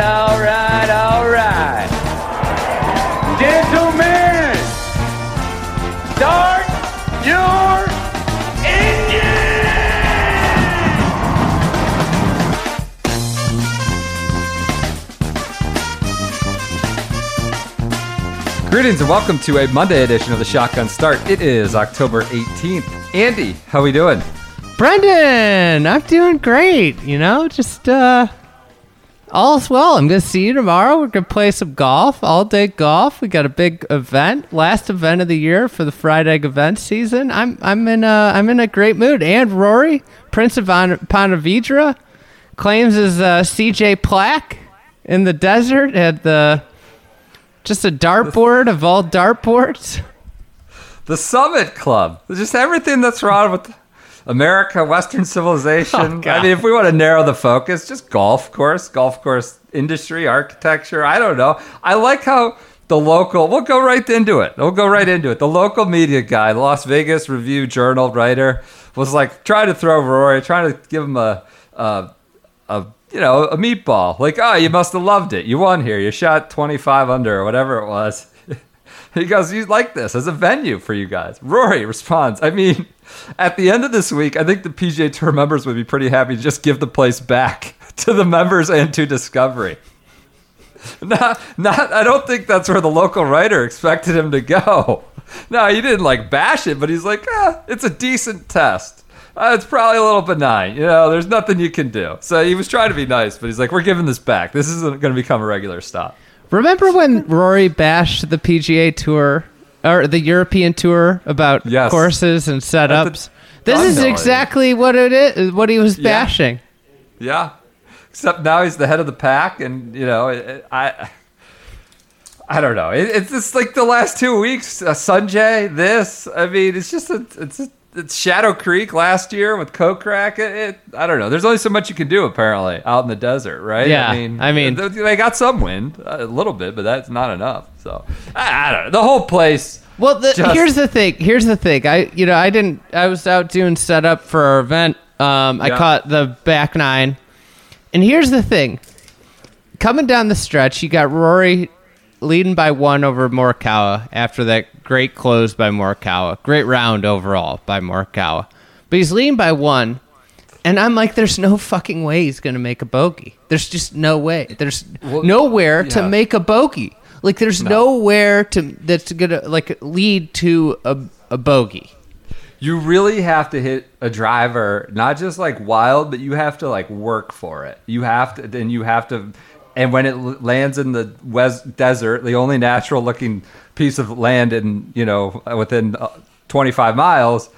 all right, all right. Gentlemen, start your Greetings and welcome to a Monday edition of the Shotgun Start. It is October 18th. Andy, how are we doing? Brendan, I'm doing great. You know, just all's well. I'm going to see you tomorrow. We're going to play some golf, all day golf. We got a big event, last event of the year for the fried egg event season. I'm in a great mood. And Rory, Prince of Pontevedra, claims his CJ plaque in the desert at the... Just a dartboard of all dartboards. The Summit Club. Just everything that's wrong with America, Western civilization. Oh, I mean, if we want to narrow the focus, just golf course industry, architecture. I don't know. I like how the local... We'll go right into it. The local media guy, the Las Vegas Review-Journal writer, was like trying to throw Rory, trying to give him a meatball. Like, oh, you must have loved it. You won here. You shot 25 under or whatever it was. He goes, you like this as a venue for you guys. Rory responds, I mean, at the end of this week, I think the PGA Tour members would be pretty happy to just give the place back to the members and to Discovery. I don't think that's where the local writer expected him to go. No, he didn't like bash it, but he's like, it's a decent test. It's probably a little benign. You know, there's nothing you can do. So he was trying to be nice, but he's like, we're giving this back. This isn't going to become a regular stop. Remember when Rory bashed the PGA Tour or the European Tour about courses and setups? This is exactly what it is, what he was bashing. Yeah. Except now he's the head of the pack, and, you know, I don't know. It's just like the last 2 weeks, Sanjay, this. I mean, it's Shadow Creek last year with Kokrak. I don't know. There's only so much you can do, apparently, out in the desert, right? Yeah. I mean they got some wind, a little bit, but that's not enough. So, I don't know. The whole place. Well, here's the thing. I was out doing setup for our event. I caught the back nine. And here's the thing. Coming down the stretch, you got Rory leading by one over Morikawa after that great close by Morikawa. Great round overall by Morikawa. But he's leading by one, and I'm like, there's no fucking way he's going to make a bogey. There's just no way. There's nowhere to make a bogey. Like, there's nowhere that's going to lead to a bogey. You really have to hit a driver, not just wild, but you have to work for it. And when it lands in the West Desert, the only natural-looking piece of land in, within 25 miles,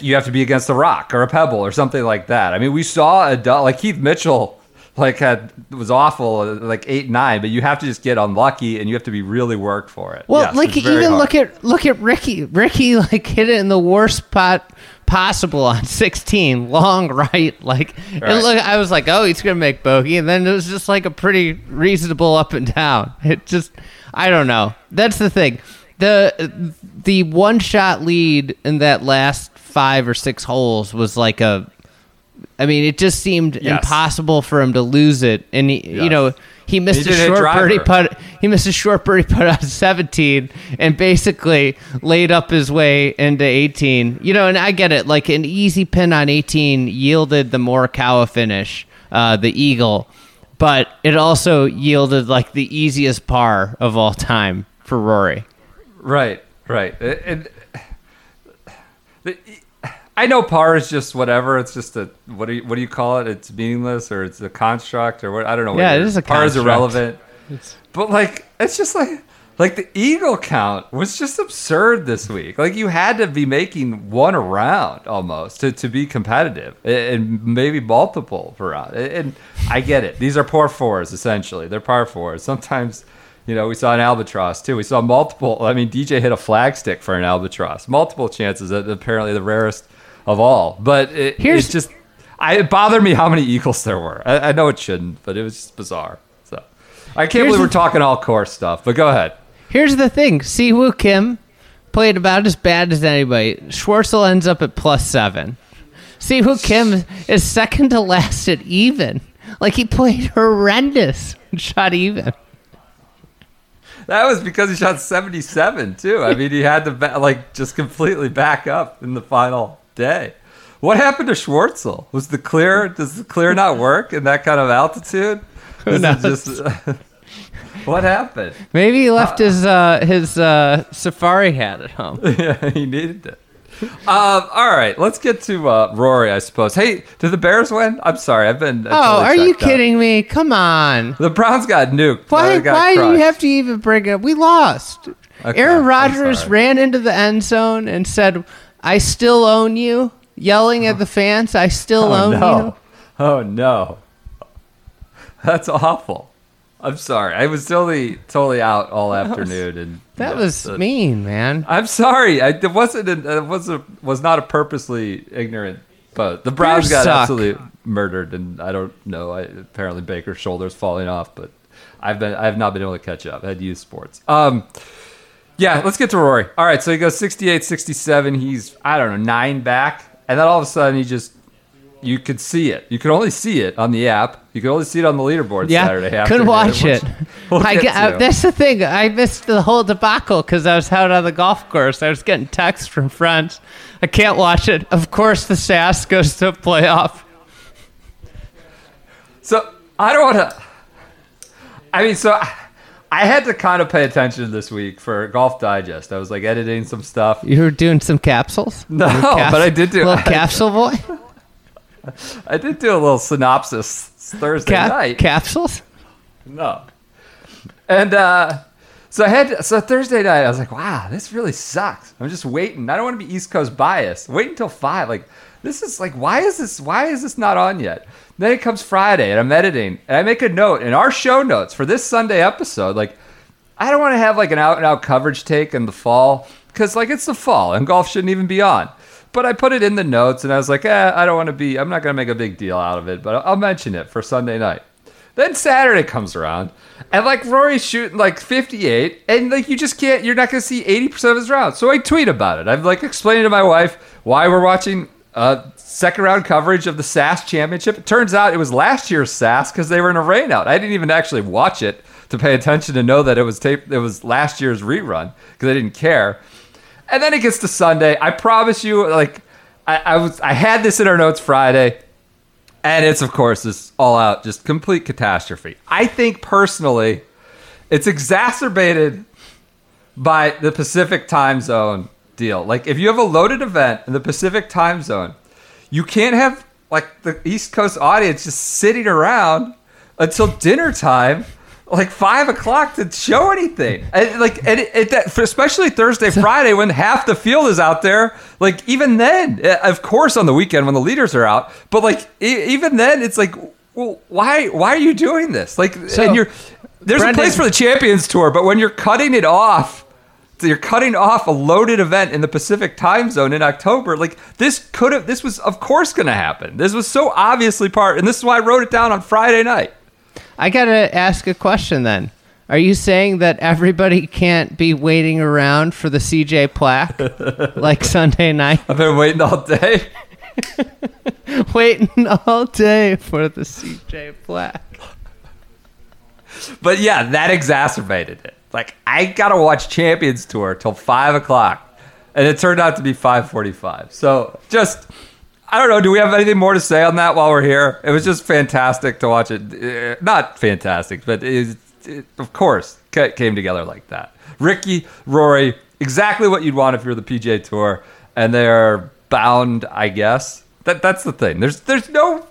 you have to be against a rock or a pebble or something like that. I mean, we saw Keith Mitchell, was awful, 8-9, but you have to just get unlucky and you have to be really work for it. Well, yes, even hard. Look at Ricky. Ricky, hit it in the worst spot possible on 16, long right, right. And look, I was like, oh, he's gonna make bogey, and then it was just a pretty reasonable up and down. It just, I don't know. That's the thing. The one shot lead in that last 5 or 6 holes was it just seemed impossible for him to lose it, and he missed a short birdie putt. He missed a short birdie putt on 17, and basically laid up his way into 18. You know, and I get it. An easy pin on 18 yielded the Morikawa finish, the eagle, but it also yielded the easiest par of all time for Rory. Right. I know par is just whatever. It's just what do you call it? It's meaningless, or it's a construct, or what? I don't know. Yeah, it is a par construct. Is irrelevant. But it's just like the eagle count was just absurd this week. You had to be making one around almost to be competitive, and maybe multiple around. And I get it. These are par fours essentially. They're par fours. Sometimes. We saw an albatross, too. We saw multiple. I mean, DJ hit a flagstick for an albatross. Multiple chances, apparently the rarest of all. But it's just It bothered me how many eagles there were. I know it shouldn't, but it was just bizarre. So I can't believe we're talking all course stuff, but go ahead. Here's the thing. Si-woo Kim played about as bad as anybody. Schwarzel ends up at +7. Si-woo Kim is second to last at even. Like, he played horrendous and shot even. That was because he shot 77, too. I mean, he had to, like, just completely back up in the final day. What happened to Schwarzel? Was the clear, does the clear not work in that kind of altitude? Who knows? Just, what happened? Maybe he left his safari hat at home. Yeah, he needed it. All right, let's get to Rory, I suppose. Hey, did the Bears win? I'm sorry, I've been. Oh, are you kidding me? Come on. The Browns got nuked. Why do you have to even bring it up? We lost. Okay, Aaron Rodgers ran into the end zone and said, "I still own you," yelling at the fans, "I still own you." Oh, no. That's awful. I'm sorry. I was totally out all afternoon, and that was mean, man. I'm sorry. It was not a purposely ignorant. But the Browns got absolutely murdered, and I don't know. Apparently Baker's shoulder's falling off, but I have not been able to catch up. I had to use sports. Yeah, let's get to Rory. All right, so he goes 68, 67. He's 9 back, and then all of a sudden he just. You could see it. You could only see it on the app. You could only see it on the leaderboard Saturday afternoon. Couldn't watch it. That's the thing. I missed the whole debacle because I was out on the golf course. I was getting texts from friends. I can't watch it. Of course, the SAS goes to a playoff. So I don't want to. I mean, so I had to kind of pay attention this week for Golf Digest. I was like editing some stuff. You were doing some capsules? No, but I did do a little capsule boy. I did do a little synopsis Thursday night. Capsules? No. And so Thursday night, I was like, wow, this really sucks. I'm just waiting. I don't want to be East Coast biased. Wait until 5. Like, this is like, why is this not on yet? And then it comes Friday, and I'm editing, and I make a note in our show notes for this Sunday episode. Like, I don't want to have like an out-and-out coverage take in the fall because like it's the fall, and golf shouldn't even be on. But I put it in the notes, and I was like, I don't want to be... I'm not going to make a big deal out of it, but I'll mention it for Sunday night. Then Saturday comes around, and, like, Rory's shooting, like, 58, and, like, you just can't... You're not going to see 80% of his rounds. So I tweet about it. I've, like, explained to my wife why we're watching second-round coverage of the SAS Championship. It turns out it was last year's SAS because they were in a rainout. I didn't even actually watch it to pay attention to know that it was taped. It was last year's rerun because I didn't care. And then it gets to Sunday. I promise you, like, I had this in our notes Friday, and it's, of course, this all-out, just complete catastrophe. I think, personally, it's exacerbated by the Pacific time zone deal. Like, if you have a loaded event in the Pacific time zone, you can't have, like, the East Coast audience just sitting around until dinner time. Like 5 o'clock to show anything, and like especially Thursday, Friday when half the field is out there. Like even then, of course, on the weekend when the leaders are out, but like even then, it's like, well, why are you doing this? Like, so, and there's Brendan, a place for the Champions Tour, but when you're cutting it off, you're cutting off a loaded event in the Pacific time zone in October. Like this was of course going to happen. This was so obviously part, and this is why I wrote it down on Friday night. I got to ask a question then. Are you saying that everybody can't be waiting around for the CJ plaque like Sunday night? I've been waiting all day. Waiting all day for the CJ plaque. But yeah, that exacerbated it. Like, I got to watch Champions Tour till 5 o'clock. And it turned out to be 5:45. So just... I don't know. Do we have anything more to say on that while we're here? It was just fantastic to watch it. Not fantastic, but it of course came together like that. Ricky, Rory, exactly what you'd want if you're the PGA Tour, and they're bound, I guess. That's the thing. There's no...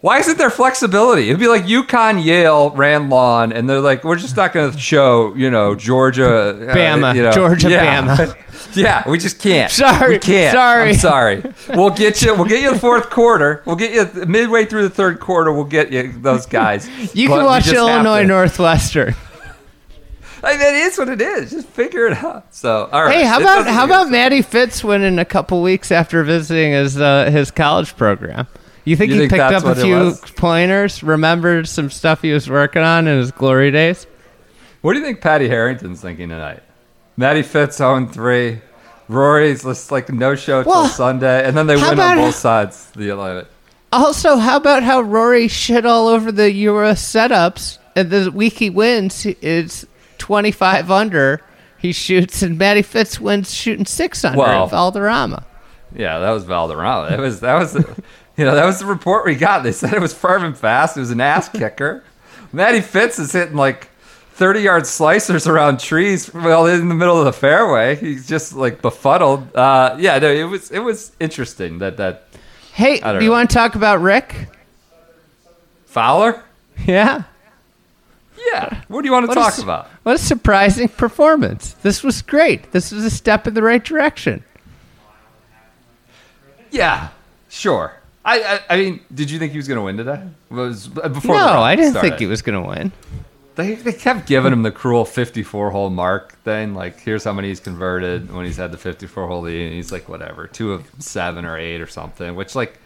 Why isn't there flexibility? It'd be like UConn, Yale ran lawn, and they're like, we're just not going to show, Georgia, Bama, Georgia, Bama. Yeah, we just can't. Sorry, we can't. Sorry, I'm sorry. We'll get you the fourth quarter. We'll get you midway through the third quarter. We'll get you those guys. You can watch Illinois Northwestern. Like, that is what it is. Just figure it out. So, all right. Hey, how about Matty Fitz winning a couple weeks after visiting his college program? You think he picked up a few pointers, remembered some stuff he was working on in his glory days? What do you think Patty Harrington's thinking tonight? Matty Fitz 0-3. Rory's just like no show till Sunday, and then they win on both sides of the 11th. Also, how about how Rory shit all over the Euro setups, and the week he wins, it's 25 under. He shoots, and Matty Fitz wins shooting 6 under at Valderrama. Yeah, that was Valderrama. That was you know, that was the report we got. They said it was firm and fast. It was an ass kicker. Matty Fitz is hitting like 30-yard slicers around trees well in the middle of the fairway. He's just like befuddled. It was interesting that Hey, do you want to talk about Rick Fowler? Yeah. What do you want to talk about? What a surprising performance. This was great. This was a step in the right direction. Yeah, sure. I mean, did you think he was going to win today? I didn't think he was going to win. They kept giving him the cruel 54-hole mark thing. Like, here's how many he's converted when he's had the 54-hole lead. And he's like, whatever, 2 of 7 or 8 or something. Which, like,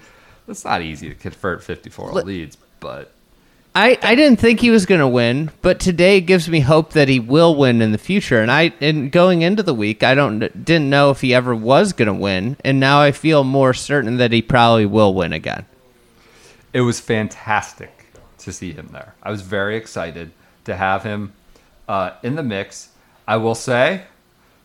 it's not easy to convert 54-hole leads. But I didn't think he was going to win. But today gives me hope that he will win in the future. And going into the week, I didn't know if he ever was going to win. And now I feel more certain that he probably will win again. It was fantastic to see him there. I was very excited to have him in the mix. I will say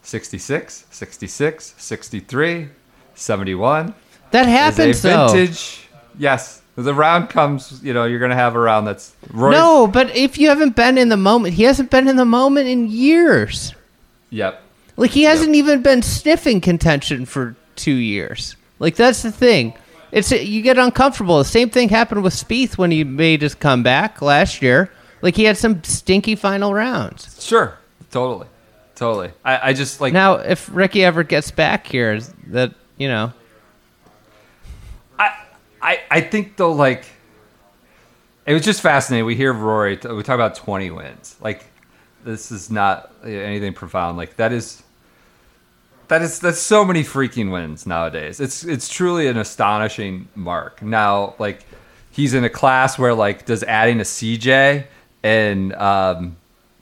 66, 66, 63, 71. That happens, though. Vintage. Yes. The round comes, you know, you're going to have a round that's... Roy's. No, but if you haven't been in the moment, he hasn't been in the moment in years. Yep. Like, he hasn't even been sniffing contention for 2 years. Like, that's the thing. You get uncomfortable. The same thing happened with Spieth when he made his comeback last year. Like, he had some stinky final rounds. Sure. Totally. I just, like... Now, if Ricky ever gets back here, that, you know... I think, though, like... It was just fascinating. We hear Rory... We talk about 20 wins. Like, this is not anything profound. Like, that's so many freaking wins nowadays. It's truly an astonishing mark. Now, like, he's in a class where, like, does adding a CJ... And,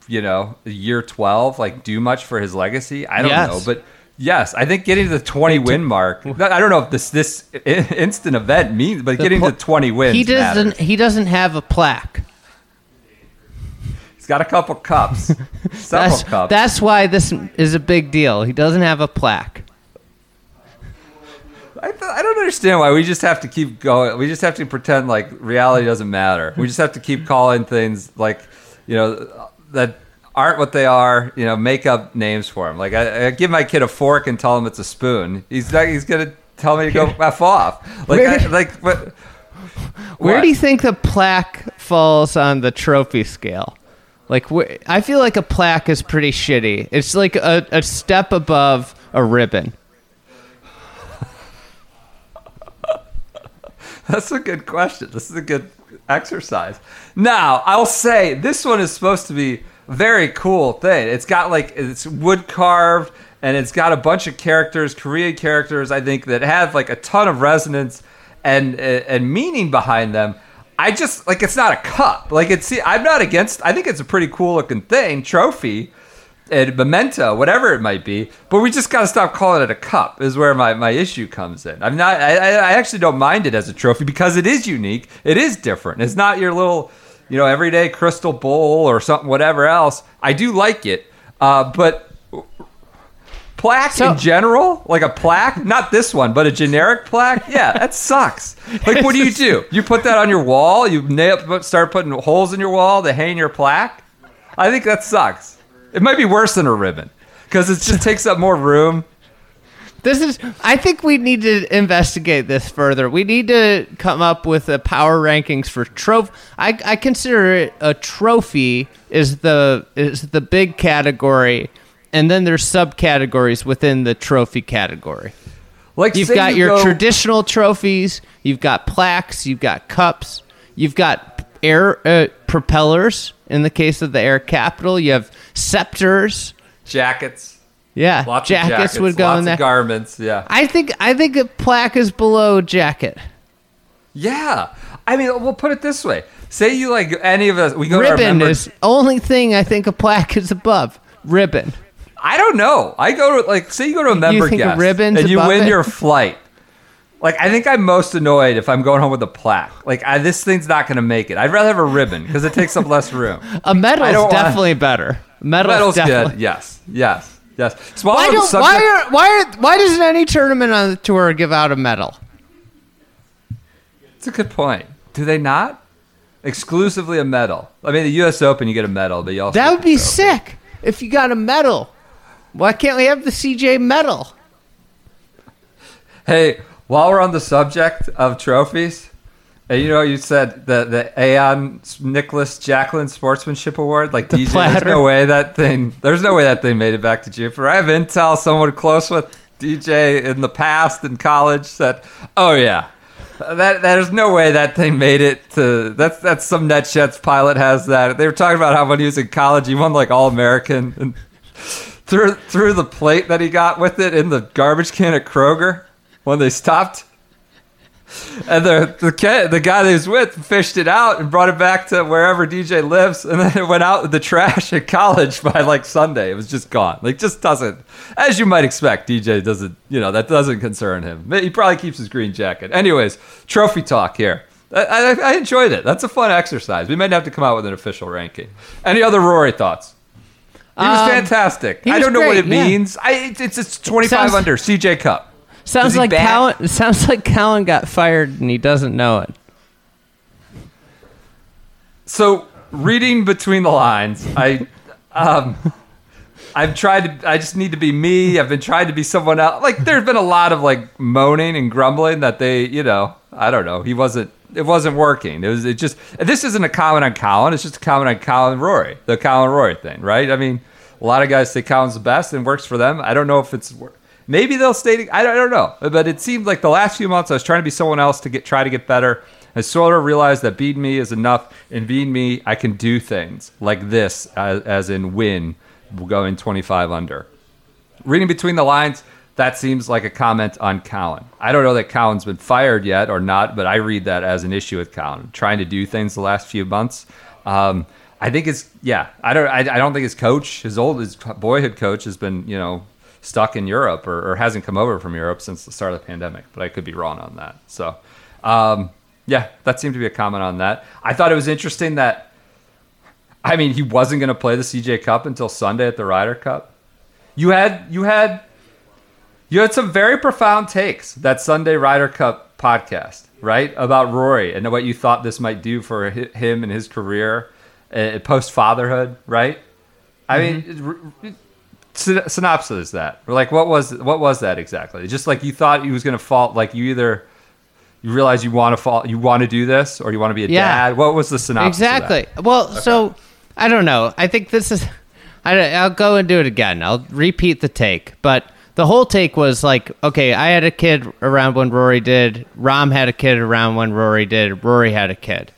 you know, year 12, like, do much for his legacy? I don't know. But, yes, I think getting to the 20-win mark, I don't know if this instant event means, but getting to 20 wins matters. He doesn't have a plaque. He's got a couple cups. Several cups. That's why this is a big deal. He doesn't have a plaque. I don't understand why we just have to keep going. We just have to pretend like reality doesn't matter. We just have to keep calling things like, you know, that aren't what they are. You know, make up names for them. Like I give my kid a fork and tell him it's a spoon. He's gonna tell me to go f off. Like where do you think the plaque falls on the trophy scale? Like I feel like a plaque is pretty shitty. It's like a step above a ribbon. That's a good question. This is a good exercise. Now, I'll say this one is supposed to be a very cool thing. It's got like, it's wood carved and it's got a bunch of characters, Korean characters, I think, that have like a ton of resonance and meaning behind them. I just, like, it's not a cup. Like, I'm not against, I think it's a pretty cool looking thing, trophy and memento, whatever it might be, but we just got to stop calling it a cup is where my issue comes in. I actually don't mind it as a trophy because it is unique. It is different. It's not your little, you know, everyday crystal bowl or something, whatever else. I do like it, but plaque in general, like a plaque, not this one, but a generic plaque. Yeah, that sucks. Like, what do? You put that on your wall, you start putting holes in your wall to hang your plaque. I think that sucks. It might be worse than a ribbon because it just takes up more room. I think we need to investigate this further. We need to come up with a power rankings for trophy. I consider it a trophy is the big category, and then there's subcategories within the trophy category. Like you've got your traditional trophies, you've got plaques, you've got cups, you've got air propellers. In the case of the Air Capital, you have scepters, jackets. Yeah, lots of jackets would go in there. Garments. Yeah, I think a plaque is below jacket. Yeah. I mean, we'll put it this way. Say you like any of us. We go ribbon to our members. Is only thing I think a plaque is above. Ribbon. I don't know. I go to like, say you go to a member guest and you win your flight. Like, I think I'm most annoyed if I'm going home with a plaque. Like, this thing's not going to make it. I'd rather have a ribbon because it takes up less room. A medal is definitely better. Medal's good. Yes. Yes. Yes. Why doesn't any tournament on the tour give out a medal? It's a good point. Do they not? Exclusively a medal. I mean, the U.S. Open, you get a medal, but you also that would be sick if you got a medal. Why can't we have the CJ medal? Hey. While we're on the subject of trophies, and you know you said the Aon Nicholas Jacqueline Sportsmanship Award, like the DJ, platter. There's no way that thing made it back to Jupiter. I have intel someone close with DJ in the past in college said, "Oh yeah, there's no way that thing made it to that's some NetJets pilot has that." They were talking about how when he was in college, he won like All American and threw the plate that he got with it in the garbage can at Kroger. When they stopped, and the guy they was with fished it out and brought it back to wherever DJ lives, and then it went out in the trash at college by like Sunday. It was just gone. Like, just doesn't, as you might expect, DJ doesn't. You know, that doesn't concern him. He probably keeps his green jacket. Anyways, trophy talk here. I enjoyed it. That's a fun exercise. We might have to come out with an official ranking. Any other Rory thoughts? He was fantastic. I don't know what it means. It's 25 under CJ Cup. Sounds like Colin got fired and he doesn't know it. So, reading between the lines, I've tried to. I just need to be me. I've been trying to be someone else. Like, there's been a lot of like moaning and grumbling that they, you know, I don't know. It wasn't working. This isn't a comment on Colin. It's just a comment on Colin Rory, the Colin Rory thing, right? I mean, a lot of guys say Colin's the best and works for them. I don't know if it's. Maybe they'll stay. I don't know, but it seemed like the last few months I was trying to be someone else to try to get better. I sort of realized that being me is enough, and being me, I can do things like this, as in win, going 25 under. Reading between the lines, that seems like a comment on Cowan. I don't know that Cowan's been fired yet or not, but I read that as an issue with Cowan trying to do things the last few months. I think it's I don't think his coach, his boyhood coach, has been stuck in Europe or hasn't come over from Europe since the start of the pandemic, but I could be wrong on that. So, that seemed to be a comment on that. I thought it was interesting that, I mean, he wasn't going to play the CJ Cup until Sunday at the Ryder Cup. You had some very profound takes that Sunday Ryder Cup podcast, right? About Rory and what you thought this might do for him and his career post-fatherhood, right? Mm-hmm. I mean... Synopsis is that. We're like, what was that exactly? Just like you thought you was gonna fall, like you either you realize you want to fall, you want to do this, or you want to be a dad. What was the synopsis? Exactly. Of that? Well, okay. So I don't know. I think this is. I'll go and do it again. I'll repeat the take, but the whole take was like, okay, I had a kid around when Rory did. Rom had a kid around when Rory did. Rory had a kid.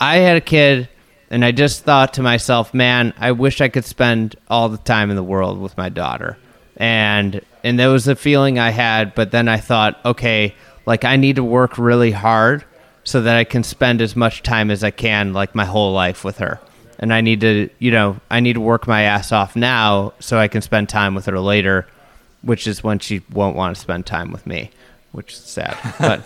I had a kid. And I just thought to myself, man, I wish I could spend all the time in the world with my daughter. And that was the feeling I had. But then I thought, okay, like I need to work really hard so that I can spend as much time as I can, like my whole life with her. And I need to, work my ass off now so I can spend time with her later, which is when she won't want to spend time with me, which is sad.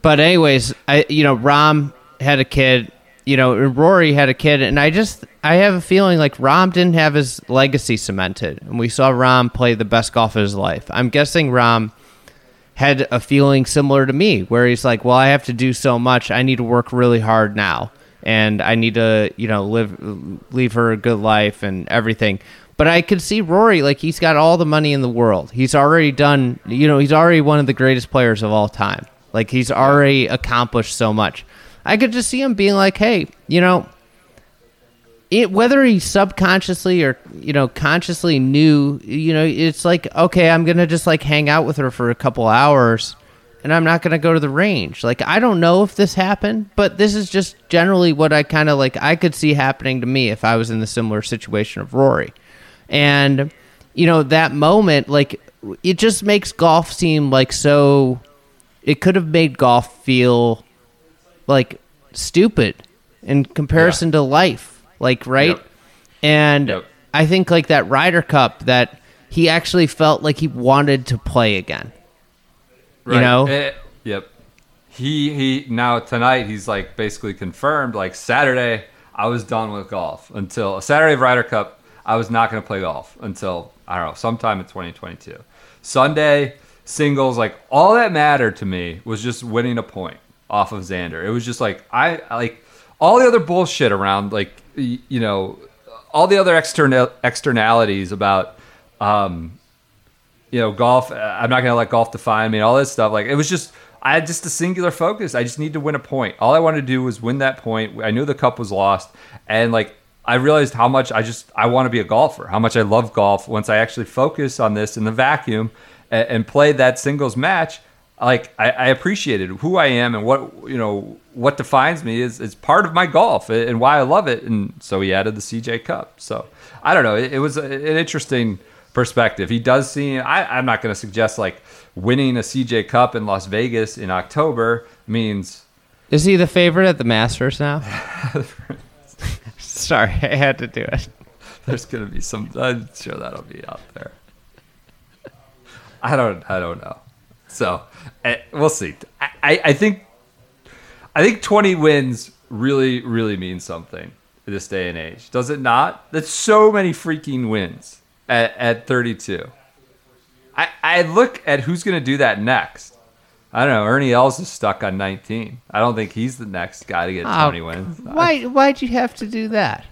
But anyways, Rom had a kid. Rory had a kid, and I have a feeling like Rom didn't have his legacy cemented, and we saw Rom play the best golf of his life. I'm guessing Rom had a feeling similar to me, where he's like, well, I have to do so much. I need to work really hard now, and I need to, leave her a good life and everything. But I could see Rory, like, he's got all the money in the world. He's already done, he's already one of the greatest players of all time. Like, he's already accomplished so much. I could just see him being like, hey, whether he subconsciously or, consciously knew, it's like, okay, I'm going to just like hang out with her for a couple hours and I'm not going to go to the range. Like, I don't know if this happened, but this is just generally what I kind of like, I could see happening to me if I was in the similar situation of Rory. And, that moment, like, it just makes golf seem like so, it could have made golf feel like stupid in comparison to life, like, right? Yep. And I think like that Ryder Cup, that he actually felt like he wanted to play again. Right. You know? He now tonight he's like basically confirmed, like, Saturday I was done with golf until Saturday of Ryder Cup. I was not going to play golf until, I don't know, sometime in 2022. Sunday singles, like all that mattered to me was just winning a point off of Xander. It was just like, I like all the other bullshit around, like, you know, all the other externalities about, you know, golf. I'm not going to let golf define me. All this stuff. Like, it was just, I had just a singular focus. I just need to win a point. All I wanted to do was win that point. I knew the cup was lost. And like, I realized how much I want to be a golfer, how much I love golf. Once I actually focus on this in the vacuum and play that singles match, like I appreciated who I am and what, you know, what defines me is part of my golf and why I love it. And so he added the CJ Cup. So I don't know. It was an interesting perspective. He does seem, I'm not going to suggest like winning a CJ Cup in Las Vegas in October means. Is he the favorite at the Masters now? Sorry, I had to do it. There's going to be some, I'm sure that'll be out there. I don't know. So we'll see. I think 20 wins really, really means something in this day and age. Does it not? That's so many freaking wins at 32. I look at who's going to do that next. I don't know. Ernie Els is stuck on 19. I don't think he's the next guy to get 20 wins. Why'd you have to do that?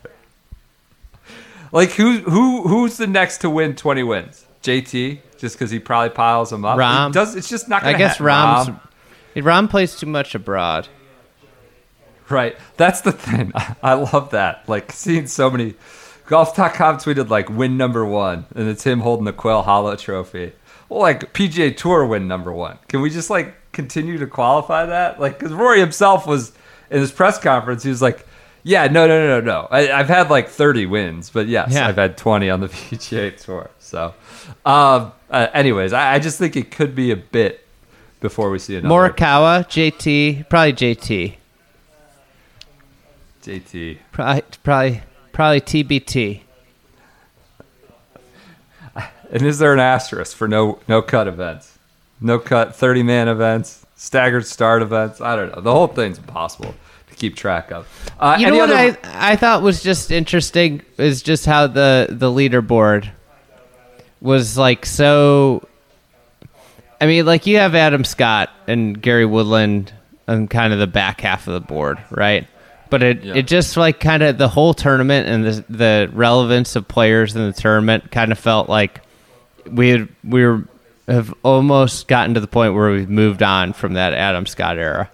Like, who's the next to win 20 wins? JT, just because he probably piles them up. Rahm. It's just not going to happen. I guess Rahm plays too much abroad. Right. That's the thing. I love that. Like, seeing so many. Golf.com tweeted, like, win number one, and it's him holding the Quail Hollow trophy. Well, like, PGA Tour win number one. Can we just, like, continue to qualify that? Like, because Rory himself was, in his press conference, he was like, yeah, no. I've had, like, 30 wins, but yes, I've had 20 on the PGA Tour. So, anyways, I just think it could be a bit before we see another. Morikawa, JT, probably JT. JT. Probably TBT. And is there an asterisk for no-cut events? No-cut 30-man events, staggered start events? I don't know. The whole thing's impossible to keep track of. You know what I thought was just interesting is just how the leaderboard was like so... I mean, like, you have Adam Scott and Gary Woodland on kind of the back half of the board, right? But it just like kind of the whole tournament and the relevance of players in the tournament kind of felt like we have almost gotten to the point where we've moved on from that Adam Scott era.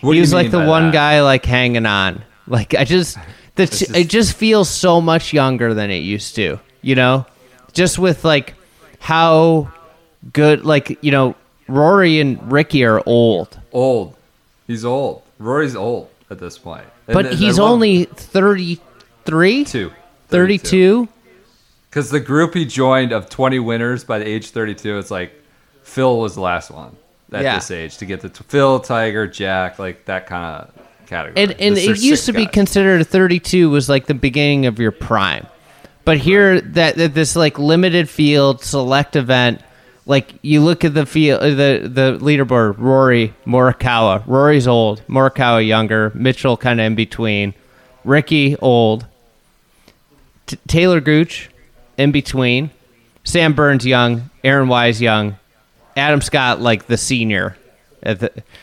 He was like the one guy like hanging on. Like it just feels so much younger than it used to, you know, just with like how good, like, you know, Rory and Ricky are old. He's old. Rory's old at this point. But he's only 33? 32? Because the group he joined of 20 winners by the age 32, it's like Phil was the last one at this age to get the Phil, Tiger, Jack, like that kind of category. And it used to be considered 32 was like the beginning of your prime. But here, that this like limited field select event, like, you look at the field, the leaderboard, Rory, Morikawa. Rory's old, Morikawa younger, Mitchell kind of in between, Ricky old, Taylor Gooch in between, Sam Burns young, Aaron Wise young, Adam Scott like the senior,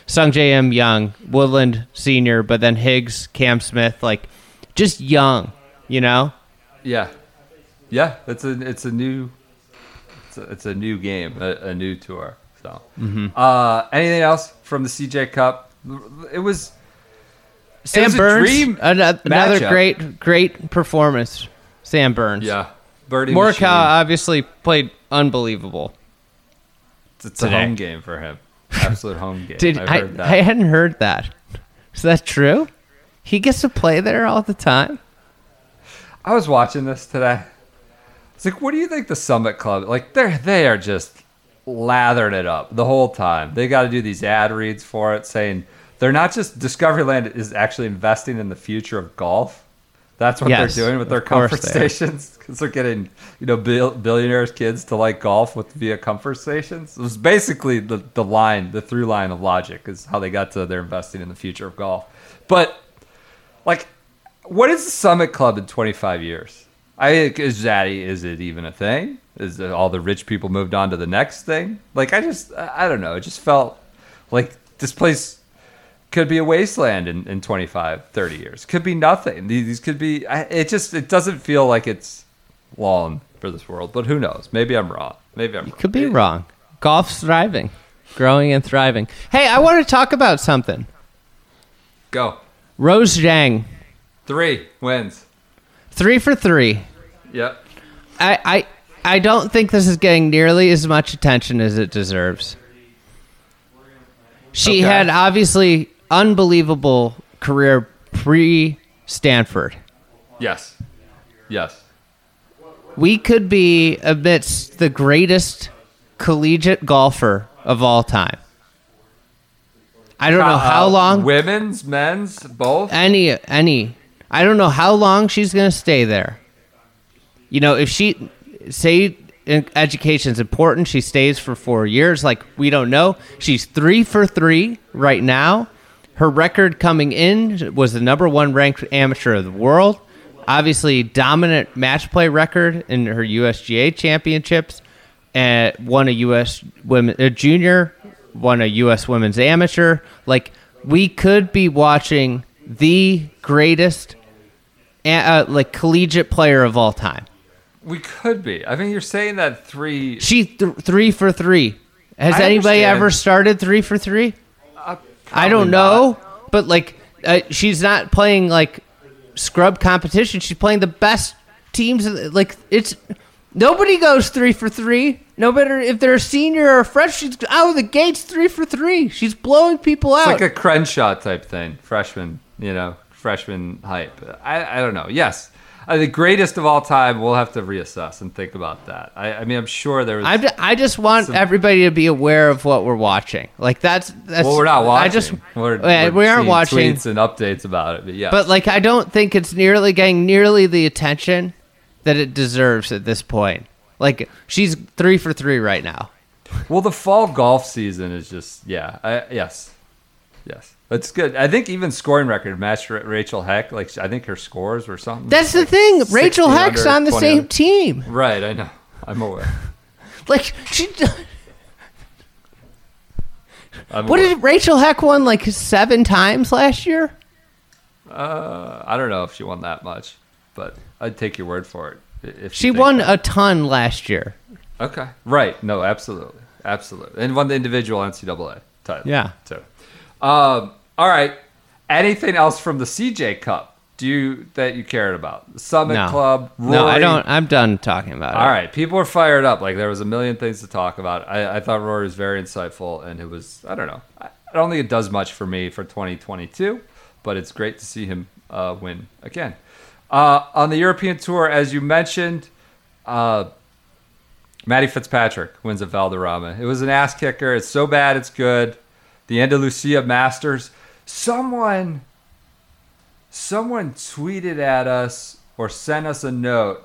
Sung J.M. young, Woodland senior, but then Higgs, Cam Smith, like just young, you know? Yeah, it's a new game, a new tour. So, anything else from the CJ Cup? It was Sam Burns. Another great performance. Sam Burns. Yeah, birdie. Morikawa obviously played unbelievable. It's a home game for him. Absolute home game. I hadn't heard that. Is that true? He gets to play there all the time. I was watching this today. It's like, what do you think the Summit Club, like, they are just lathered it up the whole time. They got to do these ad reads for it saying they're not just Discovery Land is actually investing in the future of golf. That's what they're doing with their comfort stations, because they're getting, you know, billionaires' kids to like golf with via comfort stations. It was basically the through line of logic is how they got to they're investing in the future of golf. But like, what is the Summit Club in 25 years? Is it even a thing? Is it all the rich people moved on to the next thing? Like, I don't know. It just felt like this place could be a wasteland in 25, 30 years. Could be nothing. These could be... It doesn't feel like it's long for this world, but who knows? Maybe I'm wrong. You could be wrong. Golf's thriving. Growing and thriving. Hey, I want to talk about something. Go. Rose Zhang. 3 wins. 3 for 3. Yep. I don't think this is getting nearly as much attention as it deserves. She had obviously... unbelievable career pre-Stanford. Yes. We could be amidst the greatest collegiate golfer of all time. I don't know how long. Women's, men's, both? Any. I don't know how long she's going to stay there. You know, if she... say education's important, she stays for 4 years. Like, we don't know. She's 3 for 3 right now. Her record coming in was the number 1 ranked amateur of the world. Obviously, dominant match play record in her USGA championships. Won a U.S. junior, won a U.S. women's amateur. Like, we could be watching the greatest collegiate player of all time. We could be. I mean, you're saying that 3... She 3 for 3. Has anybody ever started 3 for 3? Probably I don't know, but like she's not playing like scrub competition. She's playing the best teams. Like it's nobody goes 3 for 3. No matter if they're a senior or a freshman, she's out of the gates 3 for 3. She's blowing people out. It's like a Crenshaw type thing, freshman hype. I don't know. Yes, the greatest of all time. We'll have to reassess and think about that. I mean, I'm sure there was. I just want everybody to be aware of what we're watching. Like that's well, we're not watching. We aren't watching tweets and updates about it. But yeah, but like I don't think it's getting the attention that it deserves at this point. Like she's 3 for 3 right now. Well, the fall golf season is just yes. It's good. I think even scoring record matched Rachel Heck. Like I think her scores were something. That's like the thing. Rachel Heck's on the same team. Right. I know. I'm aware. Did Rachel Heck won like 7 times last year? I don't know if she won that much, but I'd take your word for it. If she won a ton last year. Okay. Right. No. Absolutely. And won the individual NCAA title. Yeah. So. All right. Anything else from the CJ Cup that you cared about? Summit Club? Rory? No, I don't. I'm done talking about it. All right. People are fired up. Like, there was a million things to talk about. I thought Rory was very insightful, and it was, I don't know. I don't think it does much for me for 2022, but it's great to see him win again. On the European Tour, as you mentioned, Matty Fitzpatrick wins at Valderrama. It was an ass kicker. It's so bad it's good. The Andalusia Masters. Someone tweeted at us or sent us a note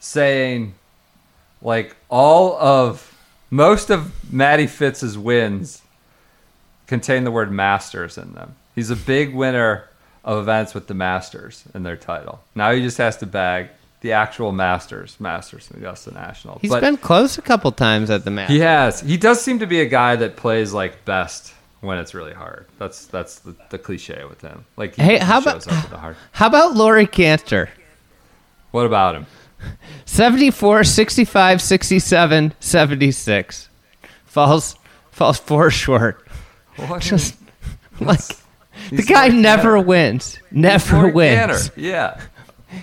saying, like, most of Matty Fitz's wins contain the word Masters in them. He's a big winner of events with the Masters in their title. Now he just has to bag the actual Masters in Augusta National. He's been close a couple times at the Masters. He has. He does seem to be a guy that plays like best when it's really hard. That's the cliche with him. Like how about Laurie Cantor? What about him? 74, 65, 67, 76. Falls 4 short. What? Just like the guy never wins. Never wins. Cantor. Yeah.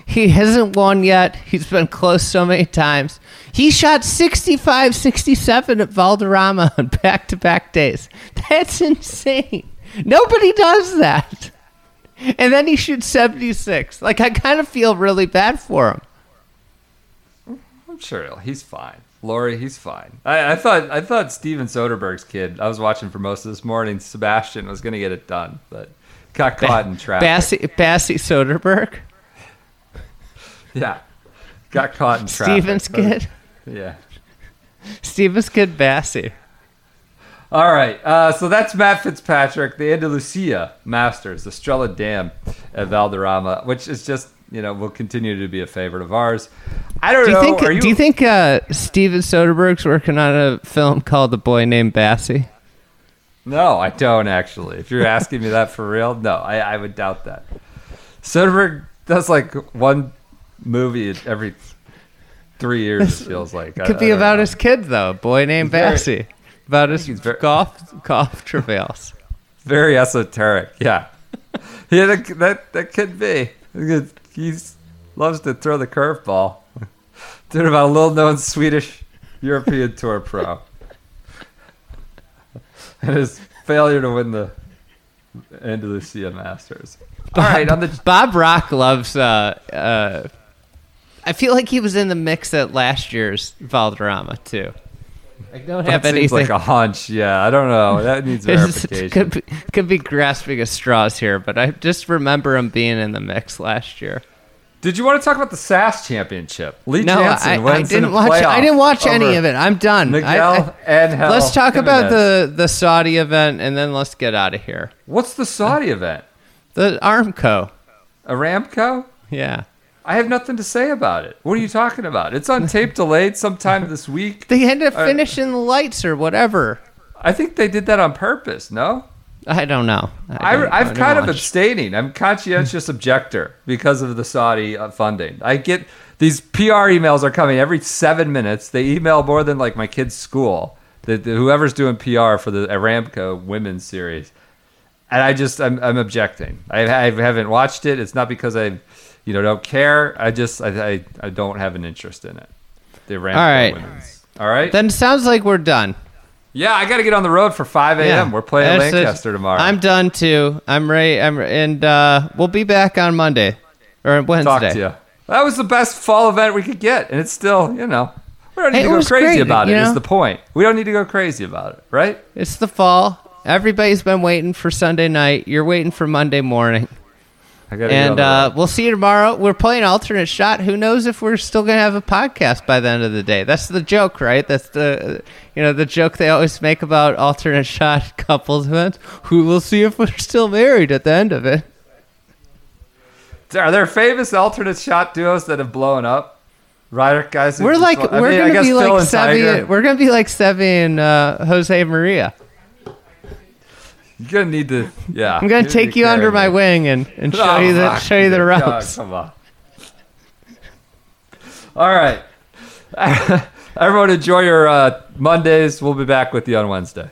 He hasn't won yet. He's been close so many times. He shot 65, 67 at Valderrama on back-to-back days. That's insane. Nobody does that. And then he shoots 76. Like, I kind of feel really bad for him. I'm sure he's fine. Laurie, he's fine. I thought Steven Soderbergh's kid, I was watching for most of this morning, Sebastian, was going to get it done, but got caught in traffic. Bassey Söderberg? Yeah. Got caught in traffic. Steven's kid? Yeah. Steven's kid, Bassey. All right. So that's Matt Fitzpatrick, the Andalusia Masters, the Estrella Dam at Valderrama, which is just, you know, will continue to be a favorite of ours. I don't know. Do you think Steven Soderbergh's working on a film called The Boy Named Bassey? No, I don't, actually. If you're asking me that for real, no, I would doubt that. Soderbergh does like one movie every 3 years, it feels like. It could be about his kid, though. Boy Named Bassey. About his golf travails. Very esoteric, yeah. Yeah, that could be. He loves to throw the curveball. Dude, about a little-known Swedish European Tour pro. And his failure to win the Andalusia Masters. All right, on the Bob Rock loves... I feel like he was in the mix at last year's Valderrama, too. I don't have anything. Seems like a hunch, yeah. I don't know. That needs verification. Could be grasping at straws here, but I just remember him being in the mix last year. Did you want to talk about the SAS Championship? I didn't watch any of it. I'm done. Let's talk about the Saudi event, and then let's get out of here. What's the Saudi event? The Aramco. Aramco? Yeah. I have nothing to say about it. What are you talking about? It's on tape delayed sometime this week. They had to finish in the lights or whatever. I think they did that on purpose, no? I don't know. I'm kind of abstaining. I'm conscientious objector because of the Saudi funding. I get these PR emails are coming every 7 minutes. They email more than like my kid's school, whoever's doing PR for the Aramco women's series. And I'm objecting. I haven't watched it. It's not because I... You don't care. I don't have an interest in it. They ran for women's. All right. Then it sounds like we're done. Yeah, I got to get on the road for 5 a.m. Yeah. We're playing Lancaster tomorrow. I'm done too. I'm ready. And we'll be back on Monday or Wednesday. Talk to you. That was the best fall event we could get, and it's still, you know, we don't need to go crazy about it. Is the point? We don't need to go crazy about it, right? It's the fall. Everybody's been waiting for Sunday night. You're waiting for Monday morning. And we'll see you tomorrow. We're playing alternate shot. Who knows if we're still going to have a podcast by the end of the day? That's the joke, right? That's the joke they always make about alternate shot couples events. Who will see if we're still married at the end of it? Are there famous alternate shot duos that have blown up? Ryder guys. We're going to be like Seve and Jose Maria. You're gonna need to, yeah. I'm gonna take you under my wing and show you the ropes. Come on. All right, everyone, enjoy your Mondays. We'll be back with you on Wednesday.